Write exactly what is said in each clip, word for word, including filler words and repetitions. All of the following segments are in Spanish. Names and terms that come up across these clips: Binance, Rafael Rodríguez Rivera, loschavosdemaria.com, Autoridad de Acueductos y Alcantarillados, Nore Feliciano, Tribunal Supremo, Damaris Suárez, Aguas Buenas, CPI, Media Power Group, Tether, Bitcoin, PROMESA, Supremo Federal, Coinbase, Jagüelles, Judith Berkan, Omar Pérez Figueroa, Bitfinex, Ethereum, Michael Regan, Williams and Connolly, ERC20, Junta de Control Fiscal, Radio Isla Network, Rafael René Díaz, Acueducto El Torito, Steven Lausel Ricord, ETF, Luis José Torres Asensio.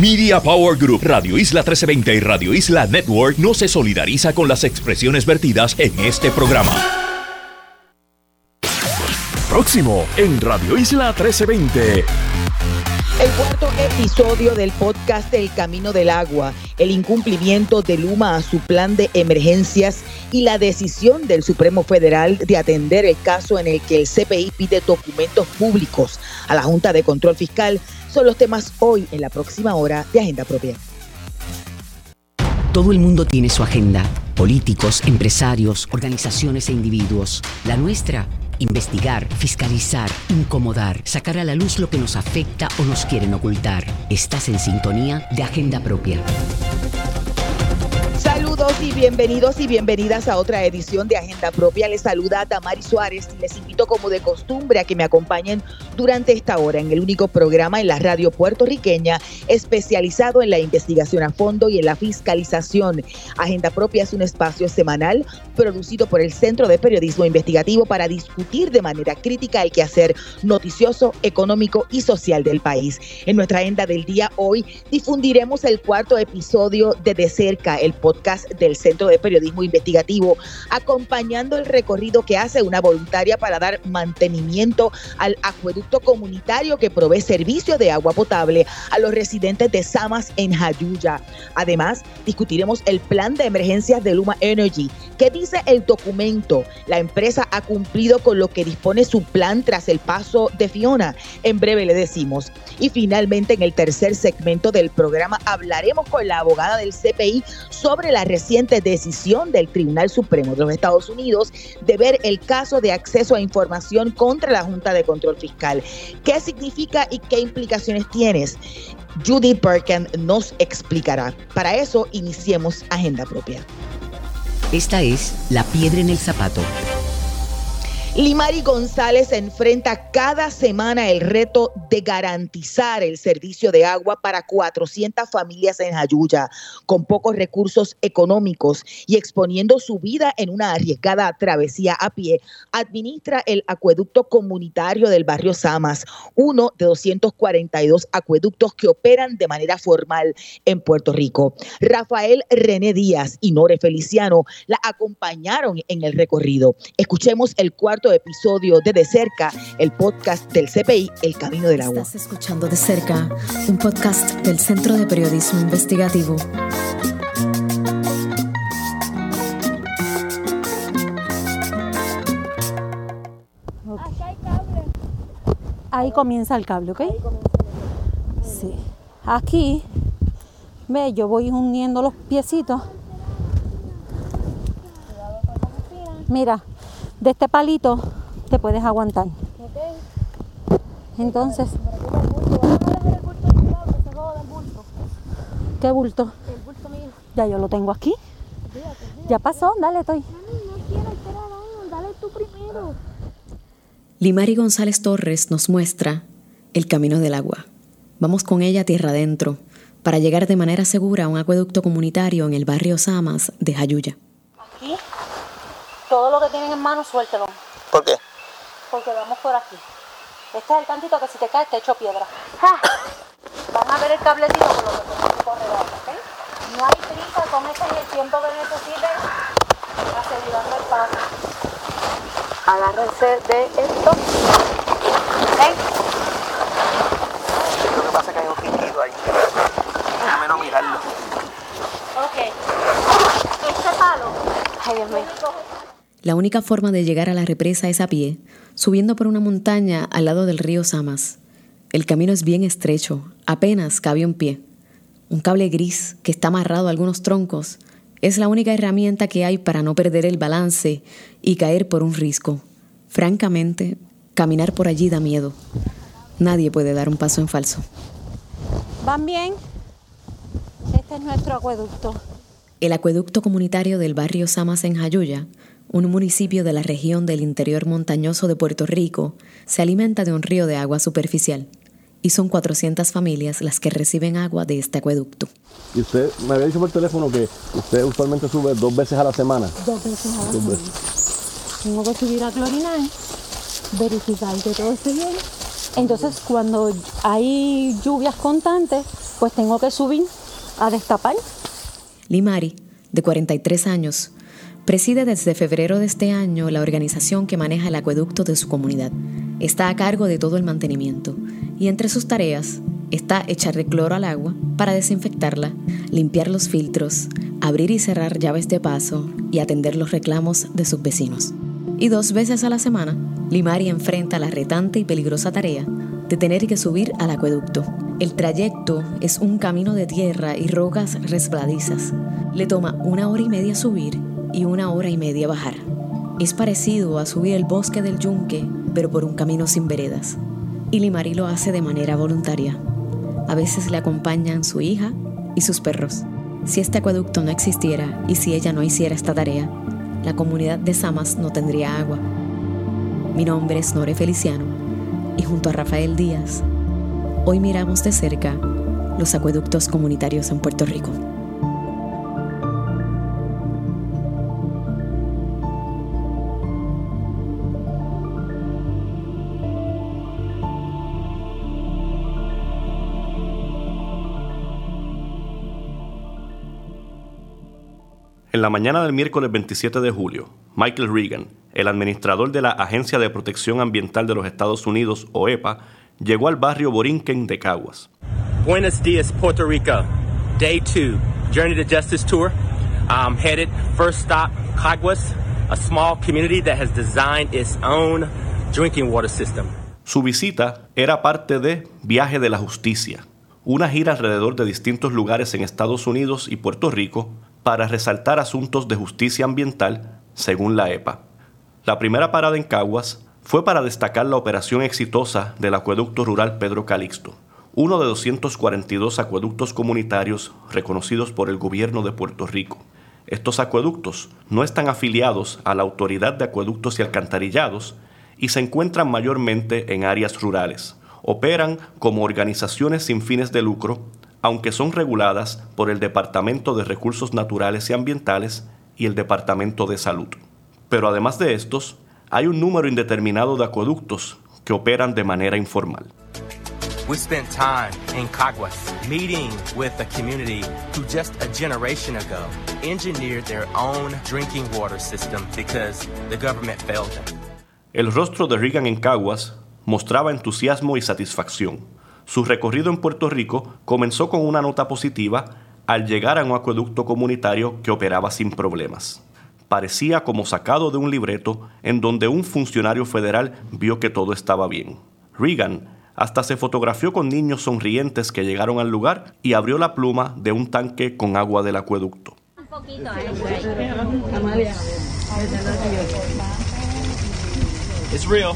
Media Power Group, Radio Isla mil trescientos veinte y Radio Isla Network no se solidariza con las expresiones vertidas en este programa. Próximo en Radio Isla mil trescientos veinte. El cuarto episodio del podcast El Camino del Agua, el incumplimiento de Luma a su plan de emergencias y la decisión del Supremo Federal de atender el caso en el que el C P I pide documentos públicos a la Junta de Control Fiscal son los temas hoy en la próxima hora de Agenda Propia. Todo el mundo tiene su agenda, políticos, empresarios, organizaciones e individuos. La nuestra, investigar, fiscalizar, incomodar, sacar a la luz lo que nos afecta o nos quieren ocultar. Estás en sintonía de Agenda Propia. Saludos y bienvenidos y bienvenidas a otra edición de Agenda Propia. Les saluda a Damaris Suárez y les invito como de costumbre a que me acompañen durante esta hora en el único programa en la radio puertorriqueña especializado en la investigación a fondo y en la fiscalización. Agenda Propia es un espacio semanal producido por el Centro de Periodismo Investigativo para discutir de manera crítica el quehacer noticioso, económico y social del país. En nuestra agenda del día hoy difundiremos el cuarto episodio de De Cerca, el podcast podcast del Centro de Periodismo Investigativo, acompañando el recorrido que hace una voluntaria para dar mantenimiento al acueducto comunitario que provee servicios de agua potable a los residentes de Samas en Jayuya. Además, discutiremos el plan de emergencias de Luma Energy. ¿Qué dice el documento? La empresa ha cumplido con lo que dispone su plan tras el paso de Fiona. En breve le decimos. Y finalmente, en el tercer segmento del programa, hablaremos con la abogada del C P I sobre la reciente decisión del Tribunal Supremo de los Estados Unidos de ver el caso de acceso a información contra la Junta de Control Fiscal. ¿Qué significa y qué implicaciones tiene? Judith Berkan nos explicará. Para eso, iniciemos Agenda Propia. Esta es la piedra en el zapato. Limari González enfrenta cada semana el reto de garantizar el servicio de agua para cuatrocientas familias en Jayuya, con pocos recursos económicos y exponiendo su vida en una arriesgada travesía a pie. Administra el acueducto comunitario del barrio Samas, uno de doscientos cuarenta y dos acueductos que operan de manera formal en Puerto Rico. Rafael René Díaz y Nore Feliciano la acompañaron en el recorrido. Escuchemos el cuarto episodio de De Cerca, el podcast del C P I, El Camino del Agua. Estás escuchando De Cerca, un podcast del Centro de Periodismo Investigativo. Okay. Acá hay cable. Ahí comienza el cable, ¿ok? Ahí comienza el cable. Sí. Aquí, ve, yo voy uniendo los piecitos. Mira. De este palito te puedes aguantar. Okay. Entonces. ¿Qué bulto? El bulto mío. Ya yo lo tengo aquí. Olvídate, olvídate. Ya pasó, dale, estoy. Mami, no quiero esperar aún, dale tú primero. Limari González Torres nos muestra el camino del agua. Vamos con ella tierra adentro para llegar de manera segura a un acueducto comunitario en el barrio Samas de Jayuya. Aquí. Todo lo que tienen en mano, suéltelo. ¿Por qué? Porque vamos por aquí. Este es el cantito que si te caes te echo piedra. ¡Ja! Van a ver el cablecito con lo que te corre, ¿ok? No hay trinca, con ese y el tiempo que necesites acelerando el paso. Agárrense de esto. ¿Ok? Lo que pasa es que hay un fingido ahí. Déjame no mirarlo. Ok. Este palo. Ay, Dios mío. La única forma de llegar a la represa es a pie, subiendo por una montaña al lado del río Samas. El camino es bien estrecho, apenas cabe un pie. Un cable gris que está amarrado a algunos troncos es la única herramienta que hay para no perder el balance y caer por un risco. Francamente, caminar por allí da miedo. Nadie puede dar un paso en falso. ¿Van bien? Este es nuestro acueducto. El acueducto comunitario del barrio Samas en Jayuya, un municipio de la región del interior montañoso de Puerto Rico, se alimenta de un río de agua superficial y son cuatrocientas familias las que reciben agua de este acueducto. Y usted me había dicho por teléfono que usted usualmente sube dos veces a la semana. Dos veces a la dos veces. semana. Tengo que subir a clorinar, verificar que todo esté bien. Entonces, cuando hay lluvias constantes, pues tengo que subir a destapar. Limari, de cuarenta y tres años, preside desde febrero de este año la organización que maneja el acueducto de su comunidad. Está a cargo de todo el mantenimiento y entre sus tareas está echarle cloro al agua para desinfectarla, limpiar los filtros, abrir y cerrar llaves de paso y atender los reclamos de sus vecinos. Y dos veces a la semana, Limari enfrenta la retante y peligrosa tarea de tener que subir al acueducto. El trayecto es un camino de tierra y rocas resbaladizas. Le toma una hora y media subir y una hora y media bajar. Es parecido a subir el bosque del Yunque, pero por un camino sin veredas. Y Limari lo hace de manera voluntaria. A veces le acompañan su hija y sus perros. Si este acueducto no existiera y si ella no hiciera esta tarea, la comunidad de Samas no tendría agua. Mi nombre es Nore Feliciano y junto a Rafael Díaz, hoy miramos de cerca los acueductos comunitarios en Puerto Rico. En la mañana del miércoles veintisiete de julio, Michael Regan, el administrador de la Agencia de Protección Ambiental de los Estados Unidos, o E P A, llegó al barrio Borinquen de Caguas. Buenos días, Puerto Rico. Day two, Journey to Justice Tour. I'm headed first stop, Caguas, a small community that has designed its own drinking water system. Su visita era parte de Viaje de la Justicia, una gira alrededor de distintos lugares en Estados Unidos y Puerto Rico para resaltar asuntos de justicia ambiental, según la E P A. La primera parada en Caguas fue para destacar la operación exitosa del acueducto rural Pedro Calixto, uno de doscientos cuarenta y dos acueductos comunitarios reconocidos por el gobierno de Puerto Rico. Estos acueductos no están afiliados a la Autoridad de Acueductos y Alcantarillados y se encuentran mayormente en áreas rurales. Operan como organizaciones sin fines de lucro, aunque son reguladas por el Departamento de Recursos Naturales y Ambientales y el Departamento de Salud. Pero además de estos, hay un número indeterminado de acueductos que operan de manera informal. We spent time in Caguas meeting with the community who just a generation ago engineered their own drinking water system because the government failed them. El rostro de Regan en Caguas mostraba entusiasmo y satisfacción. Su recorrido en Puerto Rico comenzó con una nota positiva al llegar a un acueducto comunitario que operaba sin problemas. Parecía como sacado de un libreto en donde un funcionario federal vio que todo estaba bien. Regan hasta se fotografió con niños sonrientes que llegaron al lugar y abrió la pluma de un tanque con agua del acueducto. Un poquito, ¿eh? It's real.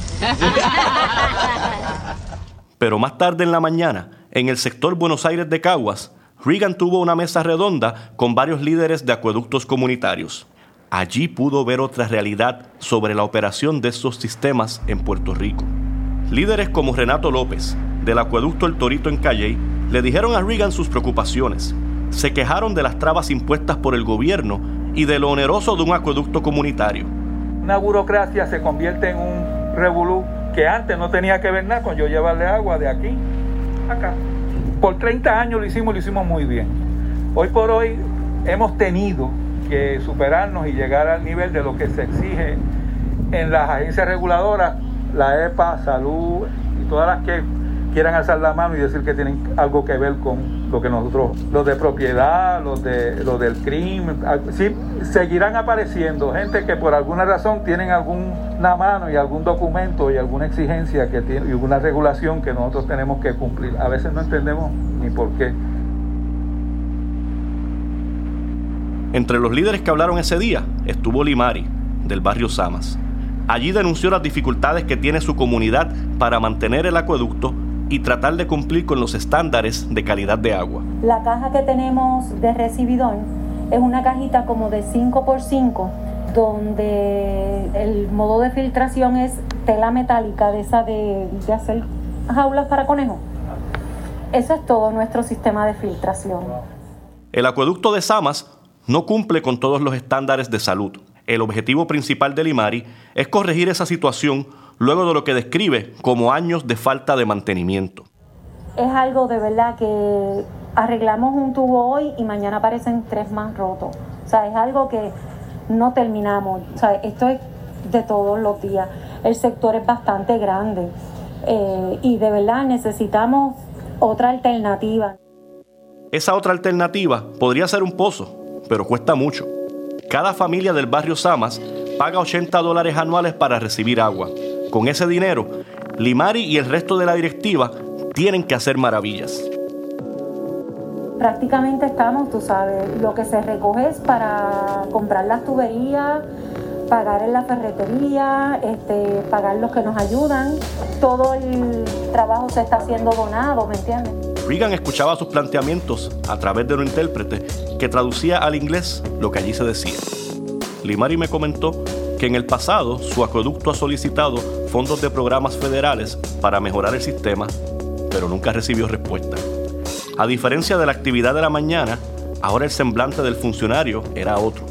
Pero más tarde en la mañana, en el sector Buenos Aires de Caguas, Regan tuvo una mesa redonda con varios líderes de acueductos comunitarios. Allí pudo ver otra realidad sobre la operación de estos sistemas en Puerto Rico. Líderes como Renato López, del acueducto El Torito en Calley, le dijeron a Regan sus preocupaciones. Se quejaron de las trabas impuestas por el gobierno y de lo oneroso de un acueducto comunitario. Una burocracia se convierte en un revolú que antes no tenía que ver nada con yo llevarle agua de aquí a acá. Por treinta años lo hicimos, lo hicimos muy bien. Hoy por hoy hemos tenido que superarnos y llegar al nivel de lo que se exige en las agencias reguladoras, la E P A, Salud y todas las que quieran alzar la mano y decir que tienen algo que ver con lo que nosotros, los de propiedad, los de los del crimen, sí, seguirán apareciendo gente que por alguna razón tienen alguna mano y algún documento y alguna exigencia que tiene, y alguna regulación que nosotros tenemos que cumplir. A veces no entendemos ni por qué. Entre los líderes que hablaron ese día estuvo Limari, del barrio Samas. Allí denunció las dificultades que tiene su comunidad para mantener el acueducto y tratar de cumplir con los estándares de calidad de agua. La caja que tenemos de recibidor es una cajita como de cinco por cinco, donde el modo de filtración es tela metálica, de esa de, de hacer jaulas para conejos. Eso es todo nuestro sistema de filtración. El acueducto de Samas no cumple con todos los estándares de salud. El objetivo principal de Limari es corregir esa situación luego de lo que describe como años de falta de mantenimiento. Es algo de verdad que arreglamos un tubo hoy y mañana aparecen tres más rotos. O sea, es algo que no terminamos. O sea, esto es de todos los días. El sector es bastante grande eh, y de verdad necesitamos otra alternativa. Esa otra alternativa podría ser un pozo, pero cuesta mucho. Cada familia del barrio Samas paga ochenta dólares anuales para recibir agua. Con ese dinero, Limari y el resto de la directiva tienen que hacer maravillas. Prácticamente estamos, tú sabes, lo que se recoge es para comprar las tuberías, pagar en la ferretería, este, pagar los que nos ayudan. Todo el trabajo se está haciendo donado, ¿me entiendes? Regan escuchaba sus planteamientos a través de un intérprete que traducía al inglés lo que allí se decía. Limari me comentó que en el pasado su acueducto ha solicitado fondos de programas federales para mejorar el sistema, pero nunca recibió respuesta. A diferencia de la actividad de la mañana, ahora el semblante del funcionario era otro.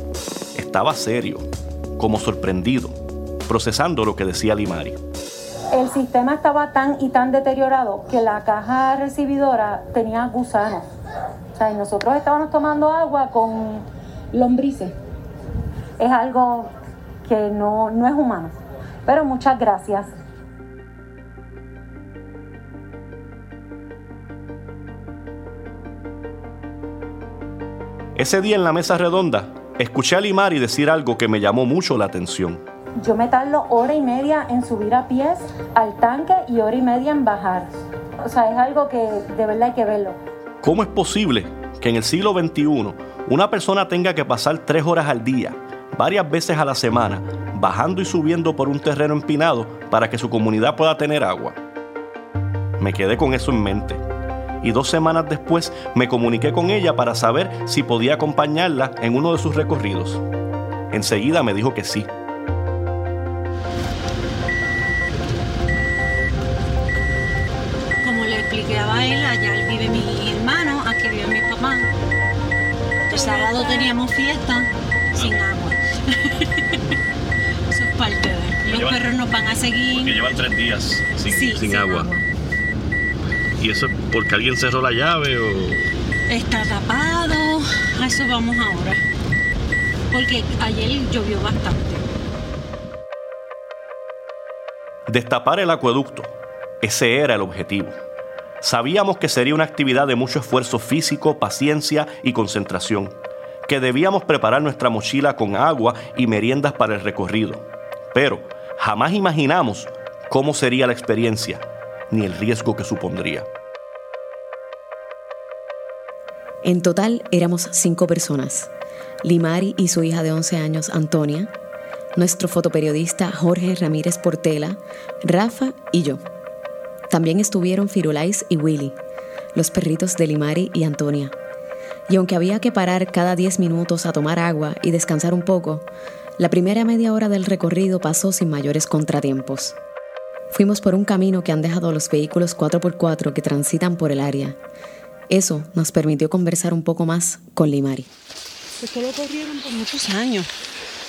Estaba serio, como sorprendido, procesando lo que decía Limari. El sistema estaba tan y tan deteriorado que la caja recibidora tenía gusanos. O sea, y nosotros estábamos tomando agua con lombrices. Es algo que no, no es humano. Pero muchas gracias. Ese día en la mesa redonda, escuché a Limari decir algo que me llamó mucho la atención. Yo me tardo hora y media en subir a pies al tanque y hora y media en bajar. O sea, es algo que de verdad hay que verlo. ¿Cómo es posible que en el siglo veintiuno una persona tenga que pasar tres horas al día, varias veces a la semana, bajando y subiendo por un terreno empinado para que su comunidad pueda tener agua? Me quedé con eso en mente. Y dos semanas después me comuniqué con ella para saber si podía acompañarla en uno de sus recorridos. Enseguida me dijo que sí. Como le expliqué a él, allá él vive mi hermano, aquí vive mi papá. El sábado teníamos fiesta sin agua. Eso es parte de él. Los perros nos van a seguir. Porque llevan tres días sin, sí, sin, sin agua. agua. ¿Y eso es porque alguien cerró la llave o...? Está tapado. A eso vamos ahora. Porque ayer llovió bastante. Destapar el acueducto. Ese era el objetivo. Sabíamos que sería una actividad de mucho esfuerzo físico, paciencia y concentración. Que debíamos preparar nuestra mochila con agua y meriendas para el recorrido. Pero jamás imaginamos cómo sería la experiencia, ni el riesgo que supondría. En total, éramos cinco personas. Limari y su hija de once años, Antonia, nuestro fotoperiodista Jorge Ramírez Portela, Rafa y yo. También estuvieron Firulais y Willy, los perritos de Limari y Antonia. Y aunque había que parar cada diez minutos a tomar agua y descansar un poco, la primera media hora del recorrido pasó sin mayores contratiempos. Fuimos por un camino que han dejado los vehículos cuatro por cuatro que transitan por el área. Eso nos permitió conversar un poco más con Limari. Esto lo corrieron por muchos años,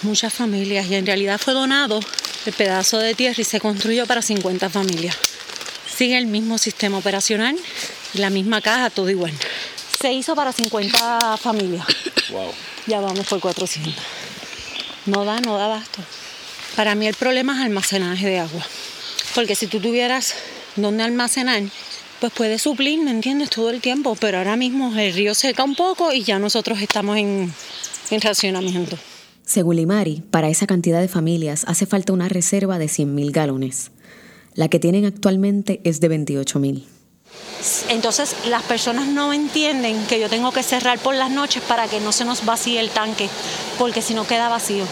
muchas familias, y en realidad fue donado el pedazo de tierra y se construyó para cincuenta familias. Sigue el mismo sistema operacional, la misma caja, todo igual. Se hizo para cincuenta familias. Wow. Ya vamos por cuatrocientos. No da, no da abasto. Para mí el problema es almacenaje de agua. Porque si tú tuvieras dónde almacenar, pues puedes suplir, ¿me entiendes?, todo el tiempo. Pero ahora mismo el río seca un poco y ya nosotros estamos en, en racionamiento. Según Limari, para esa cantidad de familias hace falta una reserva de cien mil galones. La que tienen actualmente es de veintiocho mil. Entonces las personas no entienden que yo tengo que cerrar por las noches para que no se nos vacíe el tanque, porque si no queda vacío.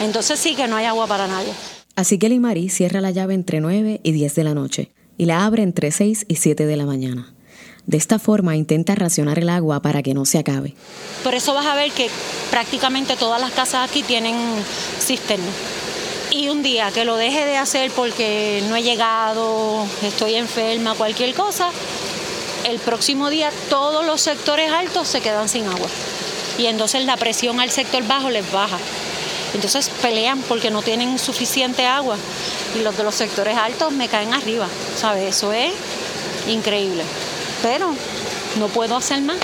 Entonces sí que no hay agua para nadie. Así que Limari cierra la llave entre nueve y diez de la noche y la abre entre seis y siete de la mañana. De esta forma intenta racionar el agua para que no se acabe. Por eso vas a ver que prácticamente todas las casas aquí tienen cisterna. Y un día que lo deje de hacer porque no he llegado, estoy enferma, cualquier cosa, el próximo día todos los sectores altos se quedan sin agua. Y entonces la presión al sector bajo les baja. Entonces pelean porque no tienen suficiente agua y los de los sectores altos me caen arriba, ¿sabes? Eso es increíble. Pero no puedo hacer más.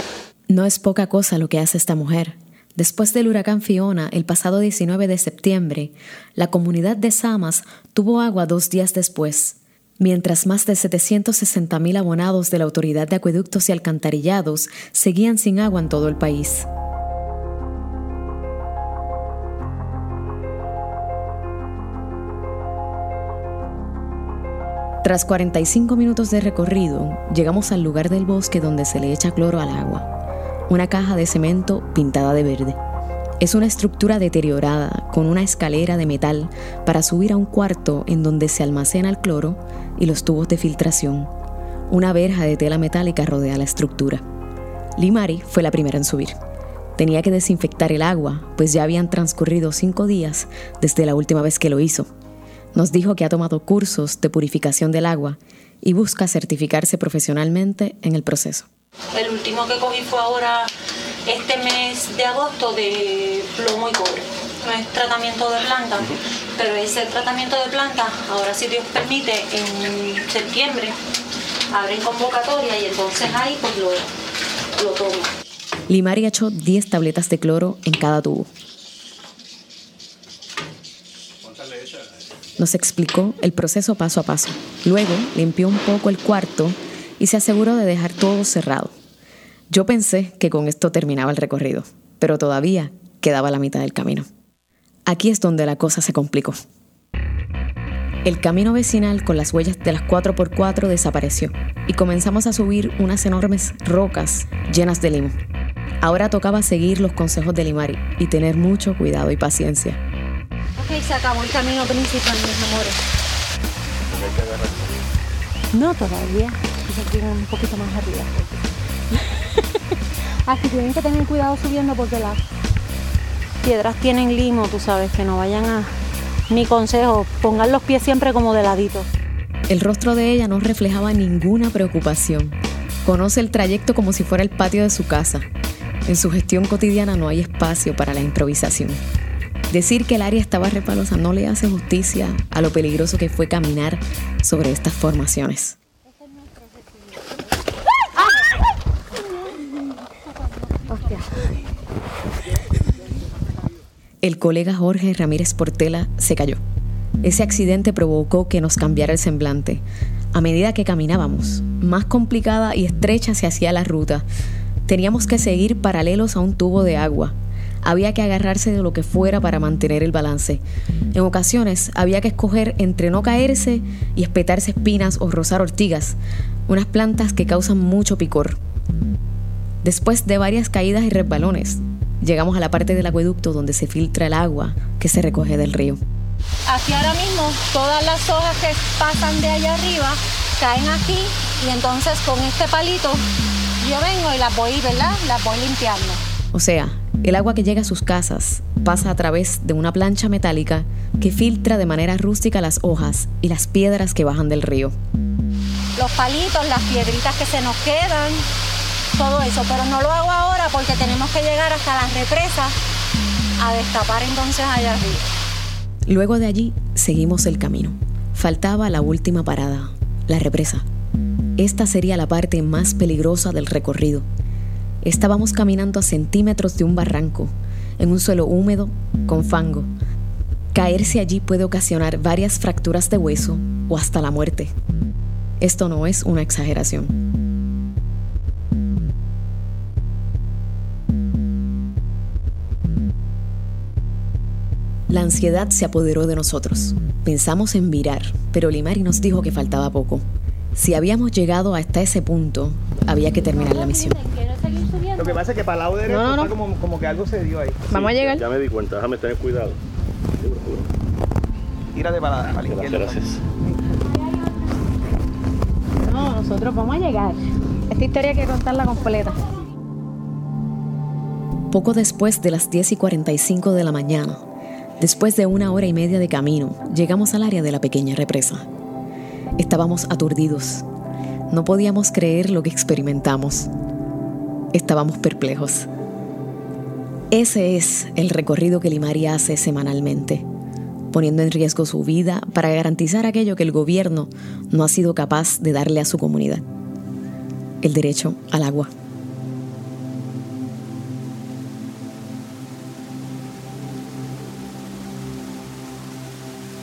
No es poca cosa lo que hace esta mujer. Después del huracán Fiona, el pasado diecinueve de septiembre, la comunidad de Samas tuvo agua dos días después, mientras más de setecientos sesenta mil abonados de la Autoridad de Acueductos y Alcantarillados seguían sin agua en todo el país. Tras cuarenta y cinco minutos de recorrido, llegamos al lugar del bosque donde se le echa cloro al agua. Una caja de cemento pintada de verde. Es una estructura deteriorada con una escalera de metal para subir a un cuarto en donde se almacena el cloro y los tubos de filtración. Una verja de tela metálica rodea la estructura. Limari fue la primera en subir. Tenía que desinfectar el agua, pues ya habían transcurrido cinco días desde la última vez que lo hizo. Nos dijo que ha tomado cursos de purificación del agua y busca certificarse profesionalmente en el proceso. El último que cogí fue ahora este mes de agosto de plomo y cobre. No es tratamiento de planta, pero ese tratamiento de planta, ahora si Dios permite, en septiembre abren convocatoria y entonces ahí pues lo, lo tomo. Limari echó diez tabletas de cloro en cada tubo. Nos explicó el proceso paso a paso. Luego limpió un poco el cuarto y se aseguró de dejar todo cerrado. Yo pensé que con esto terminaba el recorrido, pero todavía quedaba la mitad del camino. Aquí es donde la cosa se complicó. El camino vecinal con las huellas de las cuatro por cuatro desapareció y comenzamos a subir unas enormes rocas llenas de limo. Ahora tocaba seguir los consejos de Limari y tener mucho cuidado y paciencia. Ok, se acabó el camino principal, mis amores. No, todavía. Yo tengo un poquito más arriba. Así que tienen que tener cuidado subiendo porque las piedras tienen limo, tú sabes, que no vayan a... Ni consejo, pongan los pies siempre como de ladito. El rostro de ella no reflejaba ninguna preocupación. Conoce el trayecto como si fuera el patio de su casa. En su gestión cotidiana no hay espacio para la improvisación. Decir que el área estaba repalosa no le hace justicia a lo peligroso que fue caminar sobre estas formaciones. El colega Jorge Ramírez Portela se cayó. Ese accidente provocó que nos cambiara el semblante. A medida que caminábamos, más complicada y estrecha se hacía la ruta. Teníamos que seguir paralelos a un tubo de agua. Había que agarrarse de lo que fuera para mantener el balance. En ocasiones había que escoger entre no caerse y espetarse espinas o rozar ortigas, unas plantas que causan mucho picor. Después de varias caídas y resbalones, llegamos a la parte del acueducto donde se filtra el agua que se recoge del río. Aquí ahora mismo todas las hojas que pasan de allá arriba caen aquí y entonces con este palito yo vengo y las voy, ¿verdad? Las voy limpiando. O sea, el agua que llega a sus casas pasa a través de una plancha metálica que filtra de manera rústica las hojas y las piedras que bajan del río. Los palitos, las piedritas que se nos quedan, todo eso. Pero no lo hago ahora porque tenemos que llegar hasta las represas a destapar entonces allá arriba. Luego de allí seguimos el camino. Faltaba la última parada, la represa. Esta sería la parte más peligrosa del recorrido. Estábamos caminando a centímetros de un barranco, en un suelo húmedo, con fango. Caerse allí puede ocasionar varias fracturas de hueso o hasta la muerte. Esto no es una exageración. La ansiedad se apoderó de nosotros. Pensamos en virar, pero Limari nos dijo que faltaba poco. Si habíamos llegado hasta ese punto, había que terminar la misión. Lo que pasa es que para el lado derecho no, no, no. Como, como que algo se dio ahí. Sí, vamos a llegar. Ya me di cuenta, déjame tener cuidado. Tírate para la, para la izquierda. Gracias. No, nosotros vamos a llegar. Esta historia hay que contarla completa. Poco después de las diez y cuarenta y cinco de la mañana, después de una hora y media de camino, llegamos al área de la pequeña represa. Estábamos aturdidos. No podíamos creer lo que experimentamos. Estábamos perplejos. Ese es el recorrido que Limari hace semanalmente, poniendo en riesgo su vida para garantizar aquello que el gobierno no ha sido capaz de darle a su comunidad. el derecho al agua.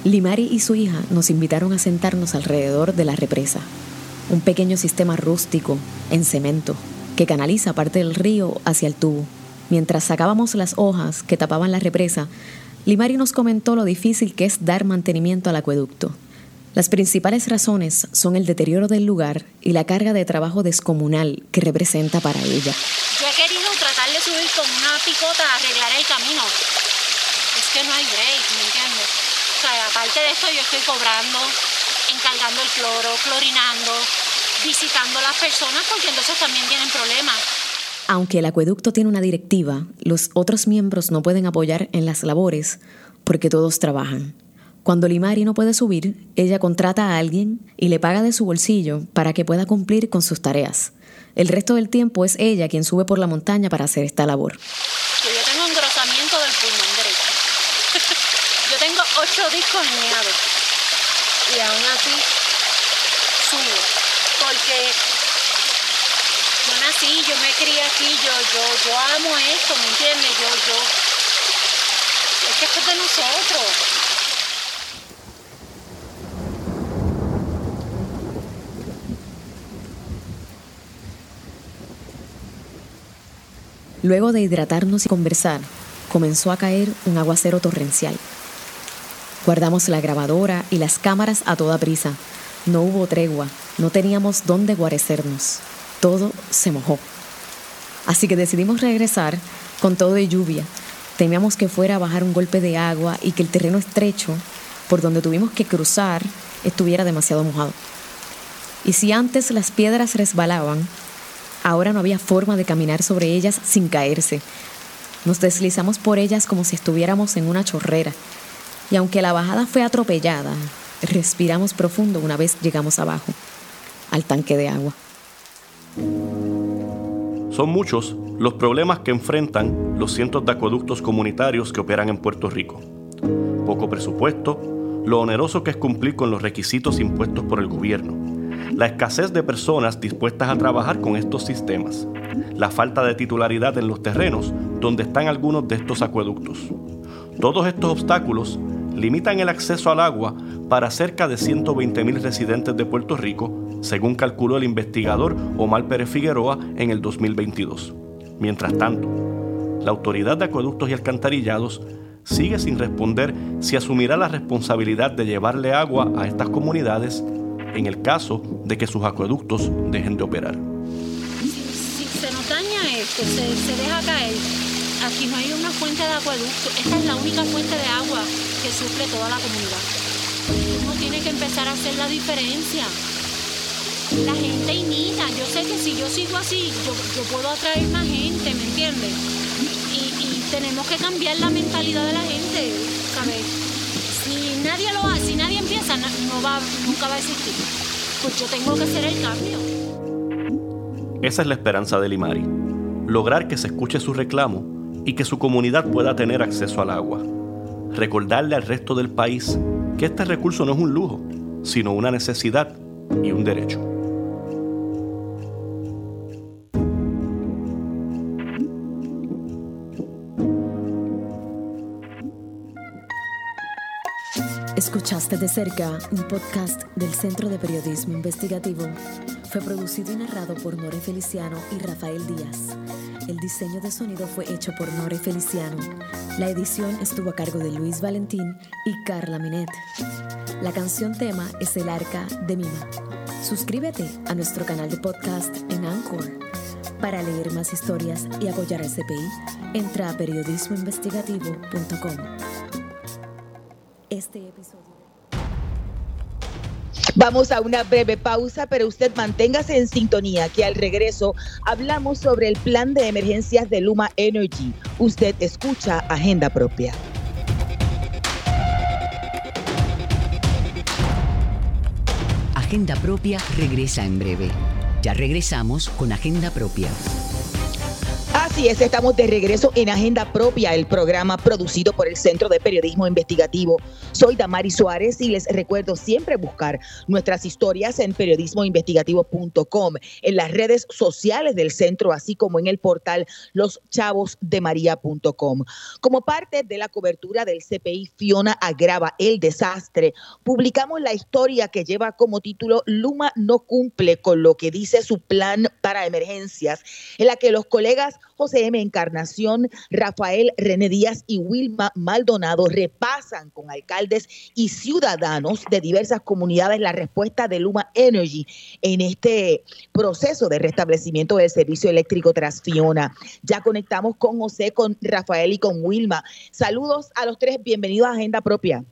Limari y su hija nos invitaron a sentarnos alrededor de la represa, un pequeño sistema rústico, en cemento, que canaliza parte del río hacia el tubo. Mientras sacábamos las hojas que tapaban la represa, Limari nos comentó lo difícil que es dar mantenimiento al acueducto. Las principales razones son el deterioro del lugar y la carga de trabajo descomunal que representa para ella. Yo he querido tratar de subir con una picota a arreglar el camino. Es que no hay break, ¿me entiendes? O sea, aparte de esto yo estoy cobrando, encargando el cloro, clorinando, visitando a las personas porque entonces también tienen problemas. Aunque el acueducto tiene una directiva, los otros miembros no pueden apoyar en las labores porque todos trabajan. Cuando Limari no puede subir, ella contrata a alguien y le paga de su bolsillo para que pueda cumplir con sus tareas. El resto del tiempo es ella quien sube por la montaña para hacer esta labor. Yo tengo engrosamiento del pulmón derecho. Yo tengo ocho discos herniados y aún así subo porque... yo nací, yo me crié aquí, yo, yo, yo amo esto, ¿me entiendes? Yo, yo... es que esto es de nosotros. Luego de hidratarnos y conversar, comenzó a caer un aguacero torrencial. Guardamos la grabadora y las cámaras a toda prisa. No hubo tregua, no teníamos dónde guarecernos. Todo se mojó. Así que decidimos regresar con todo de lluvia. Temíamos que fuera a bajar un golpe de agua y que el terreno estrecho por donde tuvimos que cruzar estuviera demasiado mojado. Y si antes las piedras resbalaban, ahora no había forma de caminar sobre ellas sin caerse. Nos deslizamos por ellas como si estuviéramos en una chorrera. Y aunque la bajada fue atropellada, respiramos profundo una vez llegamos abajo, al tanque de agua. Son muchos los problemas que enfrentan los cientos de acueductos comunitarios que operan en Puerto Rico. Poco presupuesto, lo oneroso que es cumplir con los requisitos impuestos por el gobierno, la escasez de personas dispuestas a trabajar con estos sistemas, la falta de titularidad en los terrenos donde están algunos de estos acueductos. Todos estos obstáculos limitan el acceso al agua para cerca de ciento veinte mil residentes de Puerto Rico, según calculó el investigador Omar Pérez Figueroa en el dos mil veintidós. Mientras tanto, la Autoridad de Acueductos y Alcantarillados sigue sin responder si asumirá la responsabilidad de llevarle agua a estas comunidades en el caso de que sus acueductos dejen de operar. Si, si se nos daña esto, se, se deja caer. Aquí no hay una fuente de acueducto. Esta es la única fuente de agua que suple toda la comunidad. Uno tiene que empezar a hacer la diferencia. La gente imita, yo sé que si yo sigo así, yo, yo puedo atraer más gente, ¿me entiendes? Y, y tenemos que cambiar la mentalidad de la gente, ¿sabes? Si nadie lo hace, si nadie empieza, no, no va, nunca va a existir. Pues yo tengo que hacer el cambio. Esa es la esperanza de Limari, lograr que se escuche su reclamo y que su comunidad pueda tener acceso al agua. Recordarle al resto del país que este recurso no es un lujo, sino una necesidad y un derecho. Escuchaste De Cerca, un podcast del Centro de Periodismo Investigativo. Fue producido y narrado por Nore Feliciano y Rafael Díaz. El diseño de sonido fue hecho por Nore Feliciano. La edición estuvo a cargo de Luis Valentín y Carla Minet. La canción tema es El Arca de Mima. Suscríbete a nuestro canal de podcast en Anchor. Para leer más historias y apoyar al C P I, entra a periodismo investigativo punto com. Este episodio. Vamos a una breve pausa, pero usted manténgase en sintonía, que al regreso hablamos sobre el plan de emergencias de Luma Energy. Usted escucha Agenda Propia. Agenda Propia regresa en breve. Ya regresamos con Agenda Propia. Así es, estamos de regreso en Agenda Propia, el programa producido por el Centro de Periodismo Investigativo. Soy Damaris Suárez y les recuerdo siempre buscar nuestras historias en periodismo investigativo punto com, en las redes sociales del centro, así como en el portal los chavos de maria punto com. Como parte de la cobertura del C P I Fiona agrava el desastre, publicamos la historia que lleva como título Luma no cumple con lo que dice su plan para emergencias, en la que los colegas José M. Encarnación, Rafael René Díaz y Wilma Maldonado repasan con alcaldes y ciudadanos de diversas comunidades la respuesta de Luma Energy en este proceso de restablecimiento del servicio eléctrico tras Fiona. Ya conectamos con José, con Rafael y con Wilma. Saludos a los tres, bienvenidos a Agenda Propia.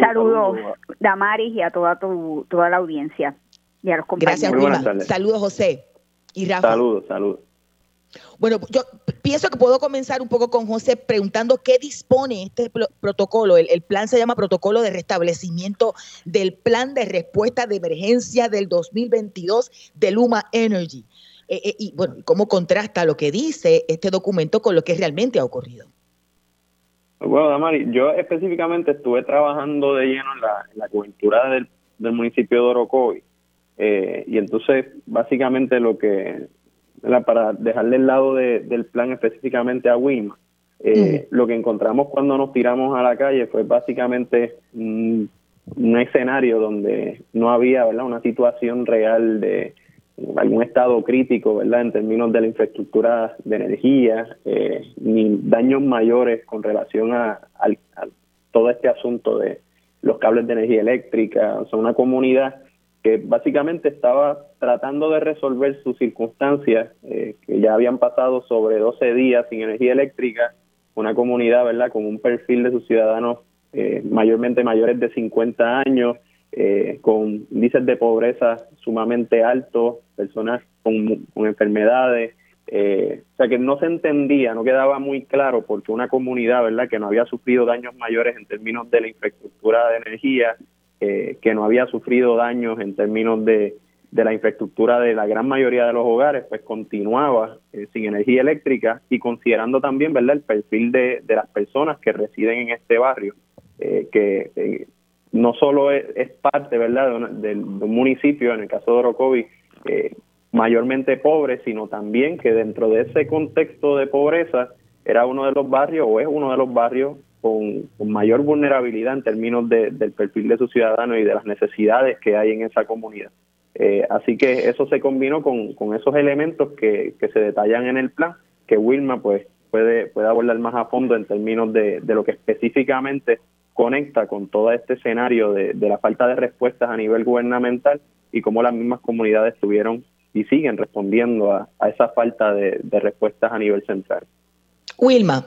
Saludos, Saludos Damaris, y a toda tu, toda la audiencia y a los compañeros. Gracias, Wilma. Saludos, José. Y Rafa. Saludos, saludos. Bueno, yo pienso que puedo comenzar un poco con José preguntando qué dispone este protocolo. El, el plan se llama Protocolo de Restablecimiento del Plan de Respuesta de Emergencia del dos mil veintidós de Luma Energy. Eh, eh, y bueno, ¿cómo contrasta lo que dice este documento con lo que realmente ha ocurrido? Bueno, Damari, yo específicamente estuve trabajando de lleno en la, en la cobertura del, del municipio de Orocovis. Eh, y entonces, básicamente, lo que, ¿verdad?, para dejarle el lado de, del plan específicamente a Wilma, eh, mm. lo que encontramos cuando nos tiramos a la calle fue básicamente mm, un escenario donde no había, ¿verdad?, una situación real de algún estado crítico, ¿verdad?, en términos de la infraestructura de energía, eh, ni daños mayores con relación a, a, a todo este asunto de los cables de energía eléctrica. O sea, una comunidad que básicamente estaba tratando de resolver sus circunstancias, eh, que ya habían pasado sobre doce días sin energía eléctrica, una comunidad, ¿verdad?, con un perfil de sus ciudadanos eh, mayormente mayores de cincuenta años, eh, con índices de pobreza sumamente altos, personas con, con enfermedades, eh, o sea que no se entendía, no quedaba muy claro porque una comunidad, ¿verdad?, que no había sufrido daños mayores en términos de la infraestructura de energía, Eh, que no había sufrido daños en términos de, de la infraestructura de la gran mayoría de los hogares, pues continuaba eh, sin energía eléctrica, y considerando también, ¿verdad?, el perfil de, de las personas que residen en este barrio, eh, que eh, no solo es, es parte, ¿verdad?, de, una, de, de un municipio, en el caso de Orocovis, eh, mayormente pobre, sino también que dentro de ese contexto de pobreza era uno de los barrios, o es uno de los barrios, Con, con mayor vulnerabilidad en términos de, del perfil de sus ciudadanos y de las necesidades que hay en esa comunidad. Eh, así que eso se combinó con, con esos elementos que, que se detallan en el plan, que Wilma pues puede, puede abordar más a fondo en términos de, de lo que específicamente conecta con todo este escenario de, de la falta de respuestas a nivel gubernamental y cómo las mismas comunidades tuvieron y siguen respondiendo a, a esa falta de, de respuestas a nivel central. Wilma.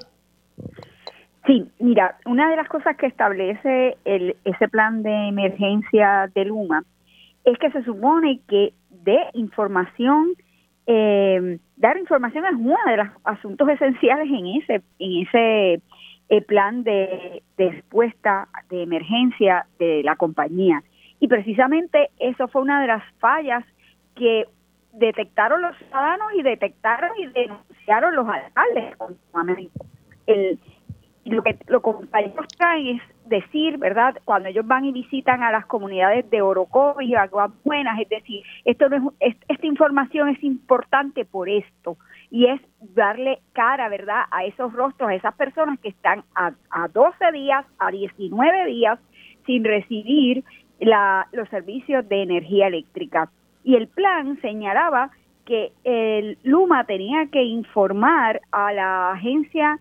Sí, mira, una de las cosas que establece el, ese plan de emergencia de Luma es que se supone que dé información, eh, dar información es uno de los asuntos esenciales en ese en ese eh, plan de, de respuesta de emergencia de la compañía. Y precisamente eso fue una de las fallas que detectaron los ciudadanos y detectaron y denunciaron los alcaldes continuamente. El Lo que los compañeros traen es decir, ¿verdad?, cuando ellos van y visitan a las comunidades de Orocovis y Aguas Buenas, es decir, esto no es, esta información es importante por esto, y es darle cara, ¿verdad?, a esos rostros, a esas personas que están a, a doce días, a diecinueve días sin recibir la, los servicios de energía eléctrica. Y el plan señalaba que el Luma tenía que informar a la agencia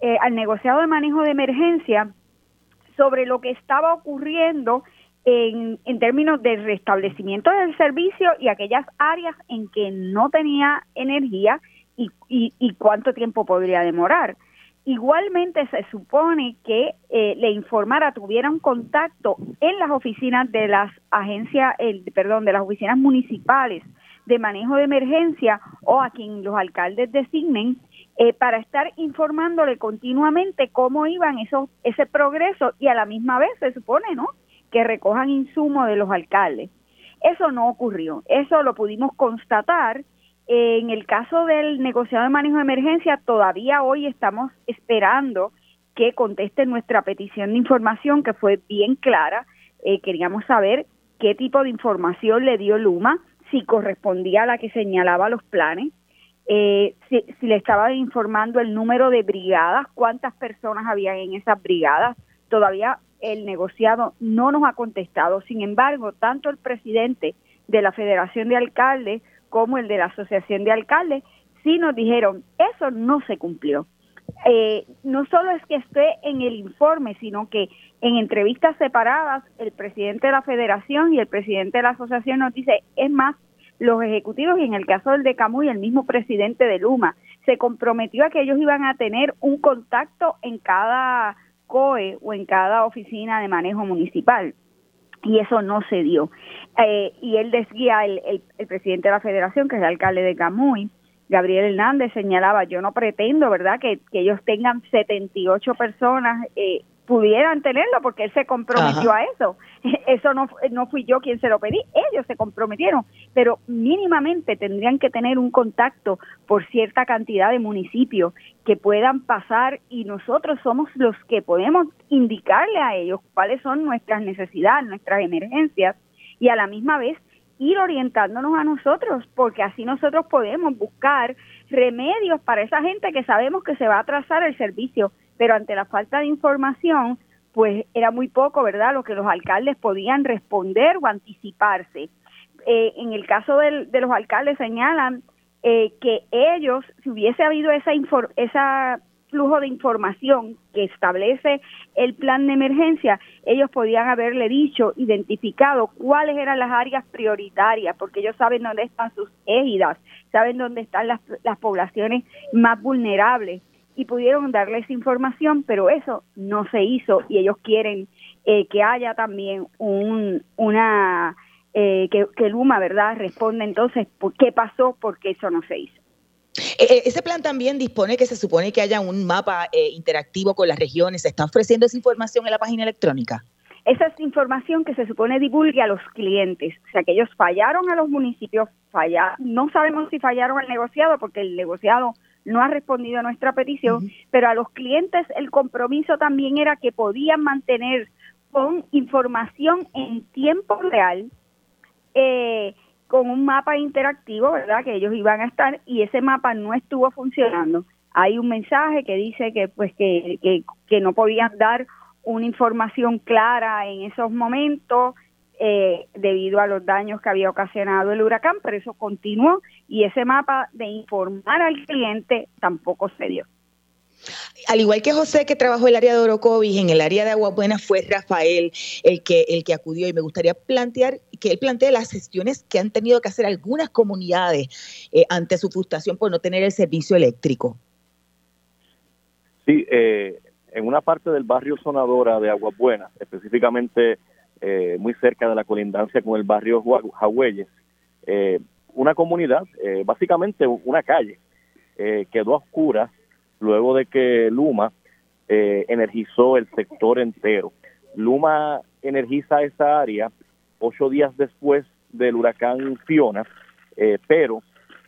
Eh, al negociado de manejo de emergencia sobre lo que estaba ocurriendo en, en términos de restablecimiento del servicio y aquellas áreas en que no tenía energía y, y, y cuánto tiempo podría demorar. Igualmente se supone que eh, le informara, tuviera un contacto en las oficinas de las agencias, el, perdón, de las oficinas municipales de manejo de emergencia o a quien los alcaldes designen, Eh, para estar informándole continuamente cómo iban esos ese progreso y a la misma vez se supone, ¿no?, que recojan insumos de los alcaldes. Eso no ocurrió, eso lo pudimos constatar En el caso del negociado de manejo de emergencia, todavía hoy estamos esperando que conteste nuestra petición de información, que fue bien clara. Eh, queríamos saber qué tipo de información le dio Luma, si correspondía a la que señalaba los planes, eh, si, si le estaba informando el número de brigadas, cuántas personas había en esas brigadas. Todavía el negociado no nos ha contestado. Sin embargo, tanto el presidente de la Federación de Alcaldes como el de la Asociación de Alcaldes sí nos dijeron, eso no se cumplió. Eh, no solo es que esté en el informe, sino que en entrevistas separadas el presidente de la Federación y el presidente de la Asociación nos dice, es más, los ejecutivos, y en el caso del de Camuy, el mismo presidente de Luma, se comprometió a que ellos iban a tener un contacto en cada C O E o en cada oficina de manejo municipal, y eso no se dio. Eh, y él decía, el, el, el presidente de la Federación, que es el alcalde de Camuy, Gabriel Hernández, señalaba, yo no pretendo, ¿verdad?, que, que ellos tengan setenta y ocho personas, eh, pudieran tenerlo, porque él se comprometió Ajá. a eso. Eso no, no fui yo quien se lo pedí, ellos se comprometieron, pero mínimamente tendrían que tener un contacto por cierta cantidad de municipios que puedan pasar, y nosotros somos los que podemos indicarle a ellos cuáles son nuestras necesidades, nuestras emergencias, y a la misma vez ir orientándonos a nosotros, porque así nosotros podemos buscar remedios para esa gente que sabemos que se va a atrasar el servicio, pero ante la falta de información, pues era muy poco, ¿verdad?, lo que los alcaldes podían responder o anticiparse. Eh, en el caso del, de los alcaldes señalan eh, que ellos, si hubiese habido esa infor- esa flujo de información que establece el plan de emergencia, ellos podían haberle dicho, identificado cuáles eran las áreas prioritarias, porque ellos saben dónde están sus égidas, saben dónde están las, las poblaciones más vulnerables, y pudieron darle esa información, pero eso no se hizo, y ellos quieren eh, que haya también un una eh, que, que Luma, ¿verdad?, responda entonces por qué pasó, porque eso no se hizo. Ese plan también dispone que se supone que haya un mapa eh, interactivo con las regiones. ¿Se está ofreciendo esa información en la página electrónica? Esa es información que se supone divulgue a los clientes. O sea, que ellos fallaron a los municipios, fallaron. No sabemos si fallaron al negociado, porque el negociado no ha respondido a nuestra petición, uh-huh. pero a los clientes el compromiso también era que podían mantener con información en tiempo real, eh, con un mapa interactivo, ¿verdad?, que ellos iban a estar, y ese mapa no estuvo funcionando. Hay un mensaje que dice que pues que, que, que no podían dar una información clara en esos momentos eh, debido a los daños que había ocasionado el huracán, pero eso continuó, y ese mapa de informar al cliente tampoco se dio. Al igual que José, que trabajó en el área de Orocovis, en el área de Aguas Buenas fue Rafael el que el que acudió, y me gustaría plantear que él plantee las gestiones que han tenido que hacer algunas comunidades eh, ante su frustración por no tener el servicio eléctrico. Sí, eh, en una parte del barrio Sonadora de Aguas Buenas, específicamente eh, muy cerca de la colindancia con el barrio Jagüelles, eh, una comunidad, eh, básicamente una calle, eh, quedó a oscuras luego de que Luma eh, energizó el sector entero. Luma energiza esa área ocho días después del huracán Fiona, eh, pero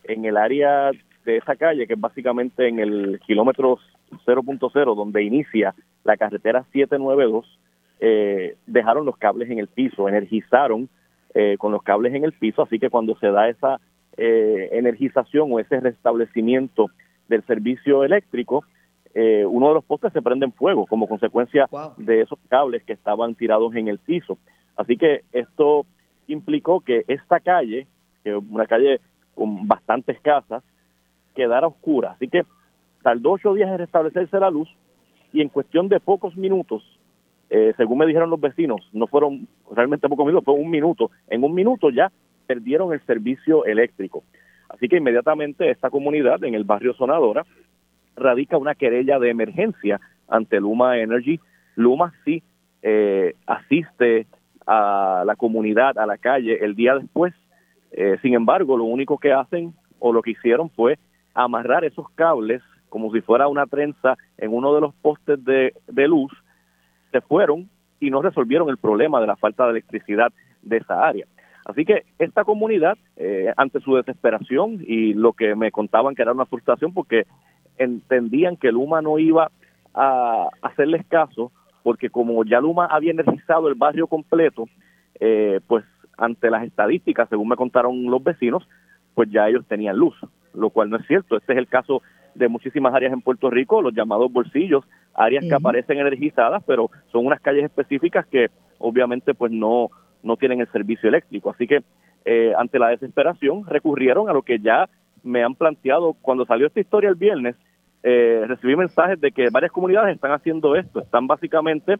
en el área de esa calle, que es básicamente en el kilómetro cero punto cero, donde inicia la carretera siete noventa y dos, eh, dejaron los cables en el piso, energizaron eh, con los cables en el piso, así que cuando se da esa eh, energización o ese restablecimiento del servicio eléctrico, eh, uno de los postes se prende en fuego como consecuencia wow. de esos cables que estaban tirados en el piso. Así que esto implicó que esta calle, que es una calle con bastantes casas, quedara oscura. Así que tardó ocho días en restablecerse la luz, y en cuestión de pocos minutos, eh, según me dijeron los vecinos, no fueron realmente pocos minutos, fue un minuto. En un minuto ya perdieron el servicio eléctrico. Así que inmediatamente esta comunidad en el barrio Sonadora radica una querella de emergencia ante Luma Energy. Luma sí eh, asiste a la comunidad, a la calle, el día después. Eh, sin embargo, lo único que hacen o lo que hicieron fue amarrar esos cables como si fuera una trenza en uno de los postes de, de luz. Se fueron y no resolvieron el problema de la falta de electricidad de esa área. Así que esta comunidad, eh, ante su desesperación y lo que me contaban que era una frustración porque entendían que Luma no iba a hacerles caso, porque como ya Luma había energizado el barrio completo, eh, pues ante las estadísticas, según me contaron los vecinos, pues ya ellos tenían luz, lo cual no es cierto. Este es el caso de muchísimas áreas en Puerto Rico, los llamados bolsillos, áreas uh-huh. que aparecen energizadas, pero son unas calles específicas que obviamente pues no, no tienen el servicio eléctrico. Así que eh, ante la desesperación recurrieron a lo que ya me han planteado. Cuando salió esta historia el viernes, eh, recibí mensajes de que varias comunidades están haciendo esto, están básicamente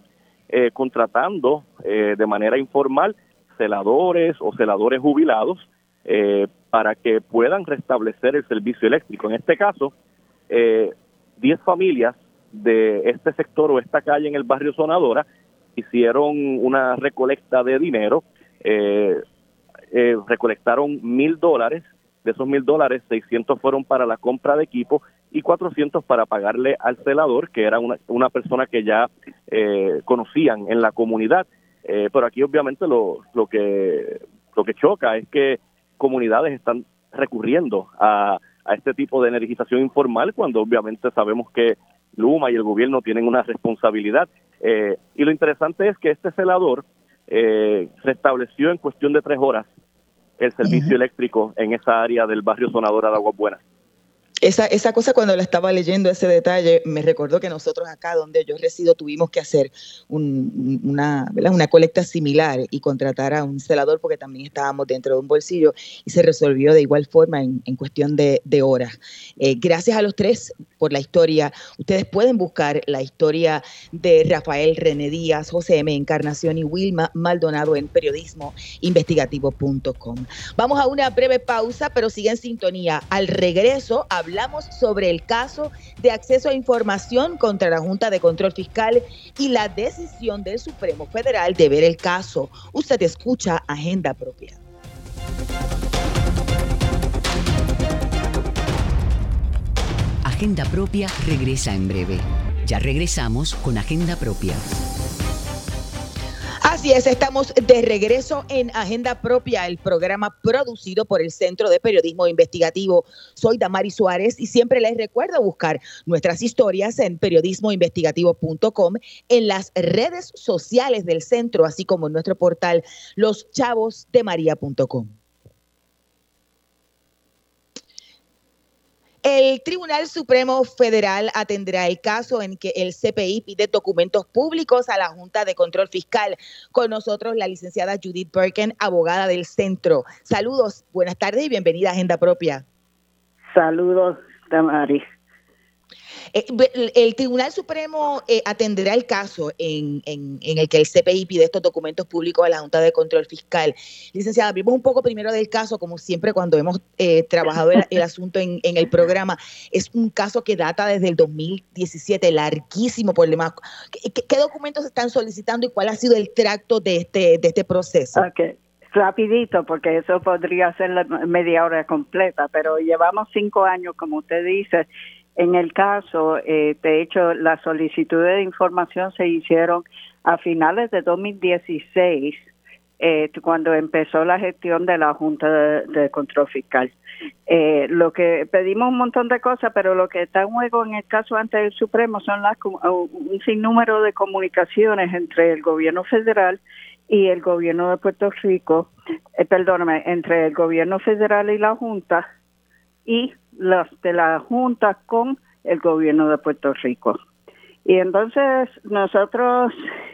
eh, contratando eh, de manera informal celadores o celadores jubilados eh, para que puedan restablecer el servicio eléctrico. En este caso, eh, diez familias de este sector o esta calle en el barrio Sonadora hicieron una recolecta de dinero, eh, eh, recolectaron mil dólares, de esos mil dólares, seiscientos fueron para la compra de equipo y cuatrocientos para pagarle al celador, que era una, una persona que ya eh, conocían en la comunidad. Eh, pero aquí obviamente lo, lo que lo que choca es que comunidades están recurriendo a, a este tipo de energización informal cuando obviamente sabemos que Luma y el gobierno tienen una responsabilidad. Eh, y lo interesante es que este celador eh, restableció en cuestión de tres horas el servicio uh-huh. eléctrico en esa área del barrio Sonadora de Aguas Buenas. Esa, esa cosa, cuando la estaba leyendo, ese detalle, me recordó que nosotros acá donde yo resido tuvimos que hacer un, una, ¿verdad? una colecta similar y contratar a un celador porque también estábamos dentro de un bolsillo y se resolvió de igual forma en, en cuestión de, de horas. Eh, gracias a los tres por la historia. Ustedes pueden buscar la historia de Rafael René Díaz, José M. Encarnación y Wilma Maldonado en periodismo investigativo punto com. Vamos a una breve pausa, pero sigue en sintonía. Al regreso a hablamos sobre el caso de acceso a información contra la Junta de Control Fiscal y la decisión del Supremo Federal de ver el caso. Usted escucha Agenda Propia. Agenda Propia regresa en breve. Ya regresamos con Agenda Propia. Así es, estamos de regreso en Agenda Propia, el programa producido por el Centro de Periodismo Investigativo. Soy Damaris Suárez y siempre les recuerdo buscar nuestras historias en periodismo investigativo punto com, en las redes sociales del centro, así como en nuestro portal los chavos de maría punto com. El Tribunal Supremo Federal atenderá el caso en que el C P I pide documentos públicos a la Junta de Control Fiscal. Con nosotros la licenciada Judith Berkan, abogada del centro. Saludos, buenas tardes y bienvenida a Agenda Propia. Saludos, Damaris. El, el Tribunal Supremo eh, atenderá el caso en, en, en el que el C P I pide estos documentos públicos a la Junta de Control Fiscal. Licenciada, hablemos un poco primero del caso, como siempre cuando hemos eh, trabajado el, el asunto en, en el programa. Es un caso que data desde el dos mil diecisiete, larguísimo por demás. ¿Qué, qué, qué documentos están solicitando y cuál ha sido el tracto de este, de este proceso? Okay. Rapidito, porque eso podría ser la media hora completa, pero llevamos cinco años, como usted dice. En el caso, eh, de hecho, las solicitudes de información se hicieron a finales de dos mil dieciséis, eh, cuando empezó la gestión de la Junta de, de Control Fiscal. Eh, lo que pedimos un montón de cosas, pero lo que está en juego en el caso ante el Supremo son las, un sinnúmero de comunicaciones entre el gobierno federal y el gobierno de Puerto Rico, eh, perdóname, entre el gobierno federal y la Junta, y las de la Junta con el gobierno de Puerto Rico. Y entonces nosotros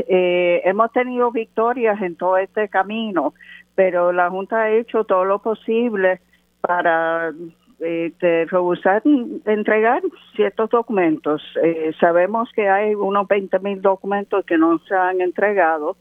eh, hemos tenido victorias en todo este camino, pero la Junta ha hecho todo lo posible para eh, de rehusar entregar ciertos documentos. Eh, sabemos que hay unos veinte mil documentos que no se han entregado,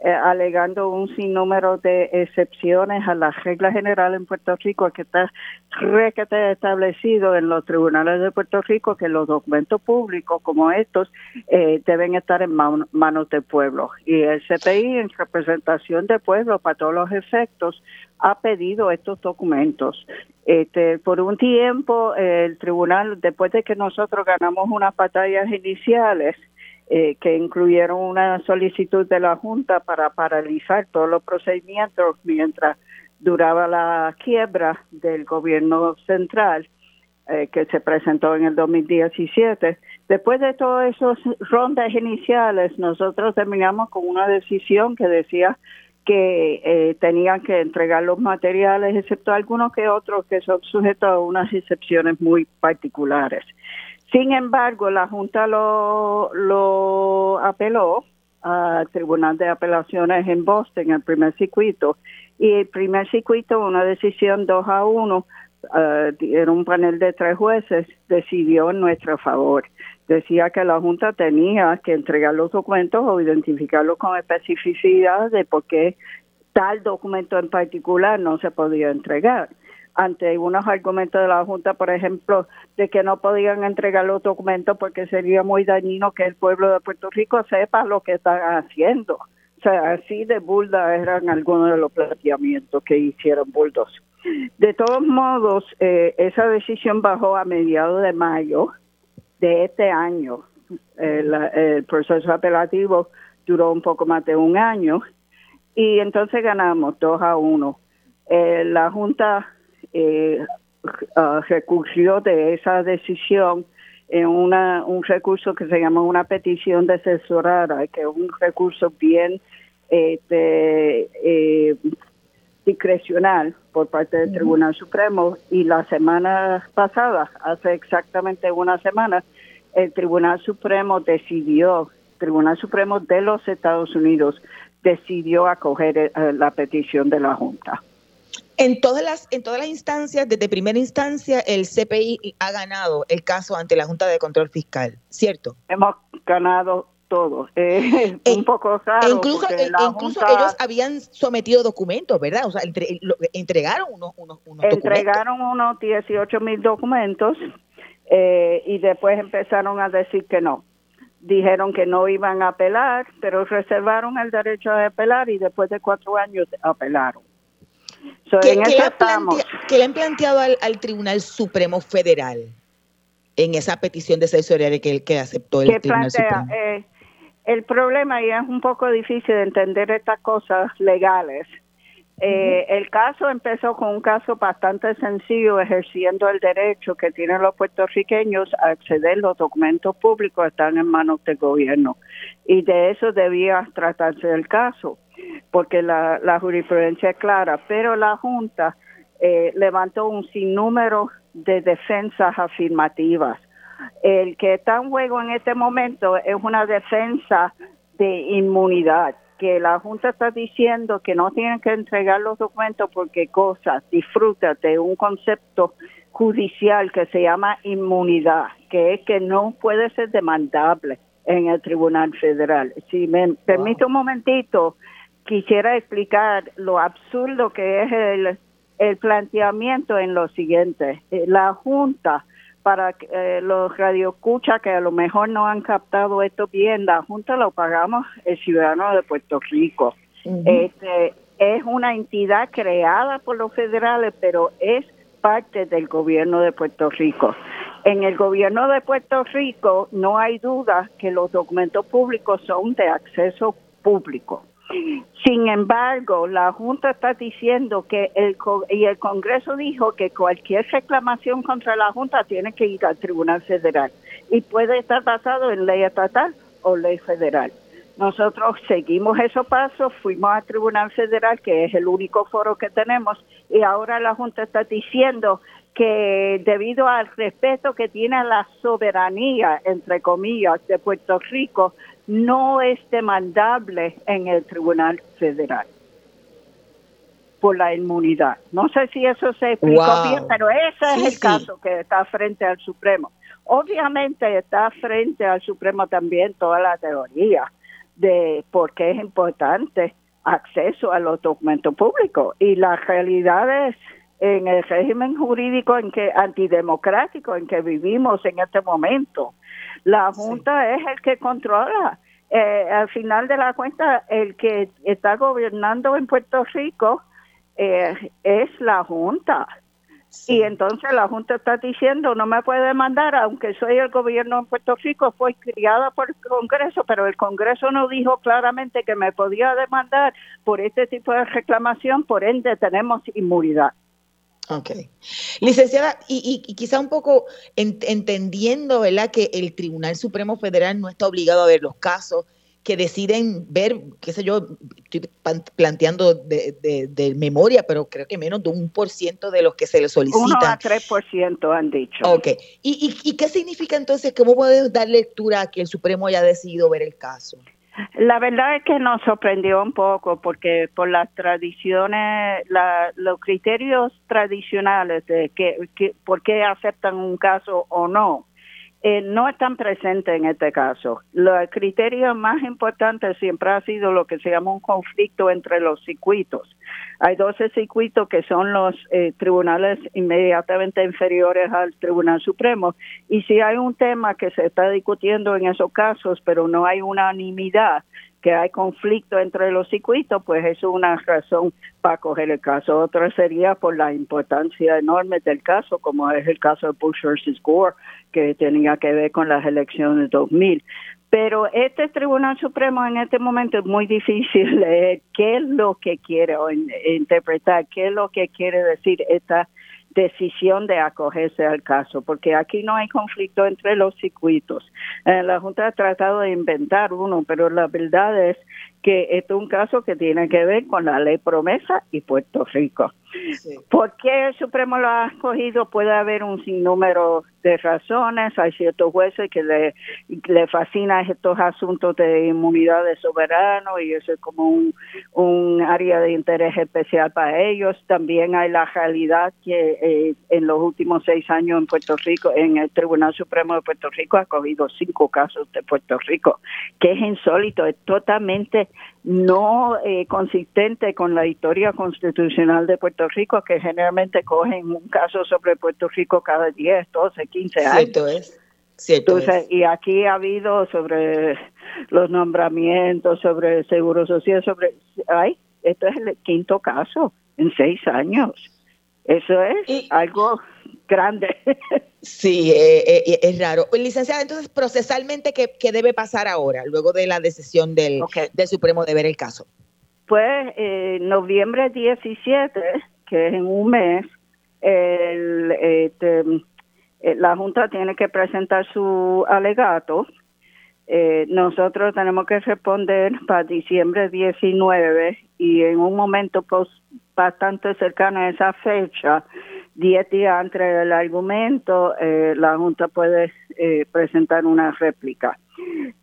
Eh, alegando un sinnúmero de excepciones a la regla general en Puerto Rico que está requete establecido en los tribunales de Puerto Rico, que los documentos públicos como estos eh, deben estar en man, manos del pueblo. Y el C P I, en representación del pueblo para todos los efectos, ha pedido estos documentos. Este, por un tiempo, eh, el tribunal, después de que nosotros ganamos unas batallas iniciales, Eh, que incluyeron una solicitud de la Junta para paralizar todos los procedimientos mientras duraba la quiebra del gobierno central eh, que se presentó en el dos mil diecisiete. Después de todas esas rondas iniciales, nosotros terminamos con una decisión que decía que eh, tenían que entregar los materiales, excepto algunos que otros que son sujetos a unas excepciones muy particulares. Sin embargo, la Junta lo, lo apeló al Tribunal de Apelaciones en Boston, al Primer Circuito, y el Primer Circuito, una decisión dos a uno, uh, en un panel de tres jueces, decidió en nuestro favor. Decía que la Junta tenía que entregar los documentos o identificarlos con especificidad de por qué tal documento en particular no se podía entregar. Ante unos argumentos de la Junta, por ejemplo, de que no podían entregar los documentos porque sería muy dañino que el pueblo de Puerto Rico sepa lo que están haciendo. O sea, así de burda eran algunos de los planteamientos que hicieron burdos. De todos modos, eh, esa decisión bajó a mediados de mayo de este año. El, el proceso apelativo duró un poco más de un año y entonces ganamos dos a uno. Eh, la Junta Eh, uh, recurrió de esa decisión en una un recurso que se llama una petición de cerciorari, que es un recurso bien eh, de, eh, discrecional por parte del Tribunal Supremo, y la semana pasada, hace exactamente una semana, el Tribunal Supremo decidió, Tribunal Supremo de los Estados Unidos decidió acoger eh, la petición de la Junta. En todas las en todas las instancias, desde primera instancia, el C P I ha ganado el caso ante la Junta de Control Fiscal, ¿cierto? Hemos ganado todo. Eh, eh, un poco raro. Incluso, eh, incluso Junta, ellos habían sometido documentos, ¿verdad? O sea, entre, lo, entregaron unos, unos, unos entregaron documentos. Entregaron unos dieciocho mil documentos eh, y después empezaron a decir que no. Dijeron que no iban a apelar, pero reservaron el derecho de apelar y después de cuatro años apelaron. So, ¿Qué, ¿qué, le plantea, ¿Qué le han planteado al, al Tribunal Supremo Federal en esa petición de cerciorari que, que aceptó el Tribunal plantea, Supremo? Eh, el problema, y es un poco difícil de entender estas cosas legales, eh, uh-huh. el caso empezó con un caso bastante sencillo, ejerciendo el derecho que tienen los puertorriqueños a acceder a los documentos públicos que están en manos del gobierno. Y de eso debía tratarse el caso, porque la, la jurisprudencia es clara, pero la Junta eh, levantó un sinnúmero de defensas afirmativas. El que está en juego en este momento es una defensa de inmunidad, que la Junta está diciendo que no tienen que entregar los documentos porque cosas, disfruta de un concepto judicial que se llama inmunidad, que es que no puede ser demandable en el Tribunal Federal. Si me wow. permite un momentito, quisiera explicar lo absurdo que es el, el planteamiento en lo siguiente. La Junta, para eh, los radioescuchas que a lo mejor no han captado esto bien, la Junta lo pagamos el ciudadano de Puerto Rico. Uh-huh. Este, es una entidad creada por los federales, pero es parte del gobierno de Puerto Rico. En el gobierno de Puerto Rico no hay duda que los documentos públicos son de acceso público. Sin embargo, la Junta está diciendo que el y el Congreso dijo que cualquier reclamación contra la Junta tiene que ir al Tribunal Federal y puede estar basado en ley estatal o ley federal. Nosotros seguimos esos pasos, fuimos al Tribunal Federal, que es el único foro que tenemos, y ahora la Junta está diciendo que debido al respeto que tiene la soberanía, entre comillas, de Puerto Rico, no es demandable en el Tribunal Federal por la inmunidad. No sé si eso se explicó wow. bien, pero ese sí, es el sí. caso que está frente al Supremo. Obviamente está frente al Supremo también toda la teoría de por qué es importante acceso a los documentos públicos. Y la realidad es, en el régimen jurídico en que antidemocrático en que vivimos en este momento, la Junta sí. es el que controla. Eh, al final de la cuenta, el que está gobernando en Puerto Rico eh, es la Junta. Y entonces la Junta está diciendo, no me puede mandar, aunque soy el gobierno de Puerto Rico, fue criada por el Congreso, pero el Congreso no dijo claramente que me podía demandar por este tipo de reclamación, por ende tenemos inmunidad. Ok. Licenciada, y, y, y quizá un poco ent- entendiendo, ¿verdad?, que el Tribunal Supremo Federal no está obligado a ver los casos, que deciden ver, qué sé yo, estoy planteando de, de, de memoria, pero creo que menos de un por ciento de los que se les solicitan. Uno a tres por ciento han dicho. Ok. ¿Y, y, y qué significa entonces? ¿Cómo podemos dar lectura a que el Supremo haya decidido ver el caso? La verdad es que nos sorprendió un poco, porque por las tradiciones, la, los criterios tradicionales de que, que por qué aceptan un caso o no, Eh, no están presentes en este caso. El criterio más importante siempre ha sido lo que se llama un conflicto entre los circuitos. Hay doce circuitos que son los eh, tribunales inmediatamente inferiores al Tribunal Supremo, y si hay un tema que se está discutiendo en esos casos, pero no hay unanimidad, que hay conflicto entre los circuitos, pues es una razón para coger el caso. Otra sería por la importancia enorme del caso, como es el caso de Bush versus Gore, que tenía que ver con las elecciones de dos mil. Pero este Tribunal Supremo en este momento es muy difícil leer qué es lo que quiere o in- interpretar, qué es lo que quiere decir esta decisión de acogerse al caso, porque aquí no hay conflicto entre los circuitos. Eh, la Junta ha tratado de inventar uno, pero la verdad es que este es un caso que tiene que ver con la ley promesa y Puerto Rico. Sí. ¿Por qué el Supremo lo ha escogido? Puede haber un sinnúmero de razones. Hay ciertos jueces que le, le fascinan estos asuntos de inmunidad de soberano y eso es como un, un área de interés especial para ellos. También hay la realidad que eh, en los últimos seis años en Puerto Rico, en el Tribunal Supremo de Puerto Rico, ha acogido cinco casos de Puerto Rico, que es insólito, es totalmente no eh, consistente con la historia constitucional de Puerto Rico, que generalmente cogen un caso sobre Puerto Rico cada diez, doce, quince años. Cierto es. Cierto Entonces, es. Y aquí ha habido sobre los nombramientos, sobre el Seguro Social, sobre... ¡Ay! Esto es el quinto caso en seis años. Eso es y, algo grande. Sí, eh, eh, es raro. Licenciada, entonces, procesalmente, ¿qué, qué debe pasar ahora, luego de la decisión del, okay. del Supremo de ver el caso? Pues eh, noviembre diecisiete, que es en un mes, el, este, la Junta tiene que presentar su alegato. Eh, nosotros tenemos que responder para diciembre diecinueve y en un momento post, bastante cercano a esa fecha, diez días antes del argumento, eh, la Junta puede eh, presentar una réplica.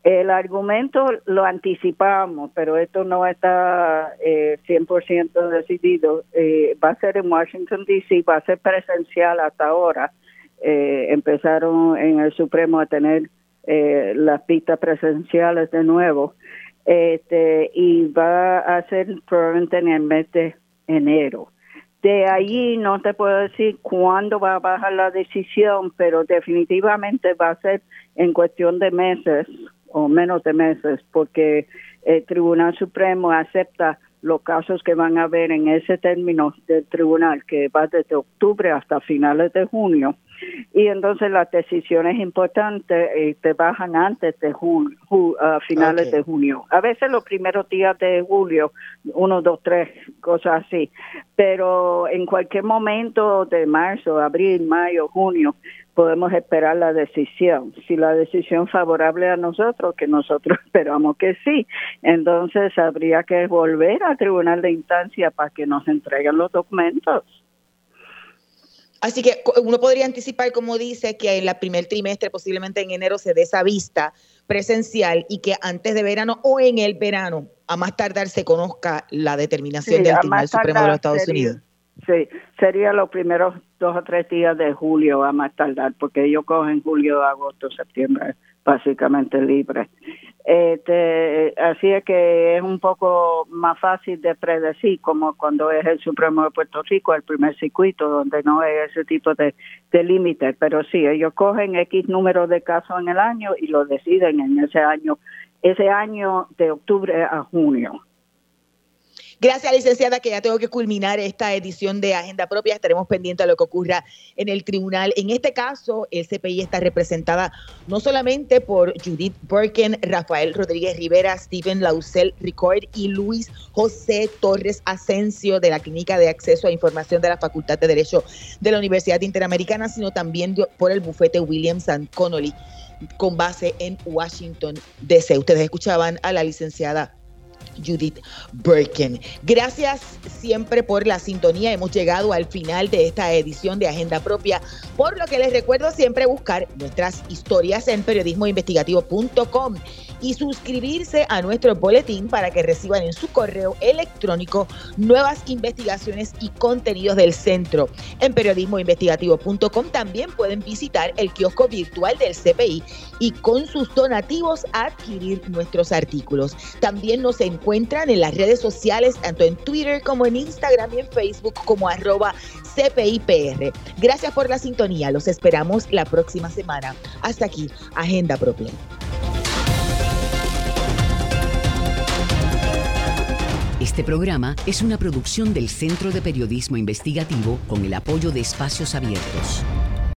El argumento lo anticipamos, pero esto no está eh, cien por ciento decidido. Eh, va a ser en Washington D C, va a ser presencial hasta ahora. Eh, empezaron en el Supremo a tener eh, las pistas presenciales de nuevo. Este, y va a ser probablemente en el mes de enero. De allí no te puedo decir cuándo va a bajar la decisión, pero definitivamente va a ser en cuestión de meses o menos de meses, porque el Tribunal Supremo acepta los casos que van a haber en ese término del tribunal, que va desde octubre hasta finales de junio, y entonces las decisiones importantes eh, te bajan antes de julio, ju- uh, finales okay. de junio. A veces los primeros días de julio, uno, dos, tres, cosas así. Pero en cualquier momento de marzo, abril, mayo, junio, podemos esperar la decisión. Si la decisión favorable a nosotros, que nosotros esperamos que sí, entonces habría que volver al tribunal de instancia para que nos entreguen los documentos. Así que uno podría anticipar, como dice, que en el primer trimestre, posiblemente en enero, se dé esa vista presencial y que antes de verano o en el verano, a más tardar, se conozca la determinación sí, del Tribunal Supremo de los Estados sería, Unidos. Sí, sería los primeros dos o tres días de julio a más tardar, porque ellos cogen julio, agosto, septiembre, básicamente libres. Este, así es que es un poco más fácil de predecir, como cuando es el Supremo de Puerto Rico, el primer circuito, donde no hay ese tipo de, de límites, pero sí, ellos cogen X número de casos en el año y lo deciden en ese año, ese año de octubre a junio. Gracias, licenciada, que ya tengo que culminar esta edición de Agenda Propia. Estaremos pendientes a lo que ocurra en el tribunal. En este caso, el C P I está representada no solamente por Judith Berkan, Rafael Rodríguez Rivera, Steven Lausel Ricord y Luis José Torres Asensio de la Clínica de Acceso a Información de la Facultad de Derecho de la Universidad Interamericana, sino también por el bufete Williams and Connolly, con base en Washington, D C Ustedes escuchaban a la licenciada Judith Berkan. Gracias siempre por la sintonía. Hemos llegado al final de esta edición de Agenda Propia, por lo que les recuerdo siempre buscar nuestras historias en periodismo investigativo punto com y suscribirse a nuestro boletín para que reciban en su correo electrónico nuevas investigaciones y contenidos del centro. En periodismo investigativo punto com también pueden visitar el kiosco virtual del C P I y con sus donativos adquirir nuestros artículos. También nos encuentran en las redes sociales, tanto en Twitter como en Instagram y en Facebook como arroba C P I P R. Gracias por la sintonía. Los esperamos la próxima semana. Hasta aquí, Agenda Propia. Este programa es una producción del Centro de Periodismo Investigativo con el apoyo de Espacios Abiertos.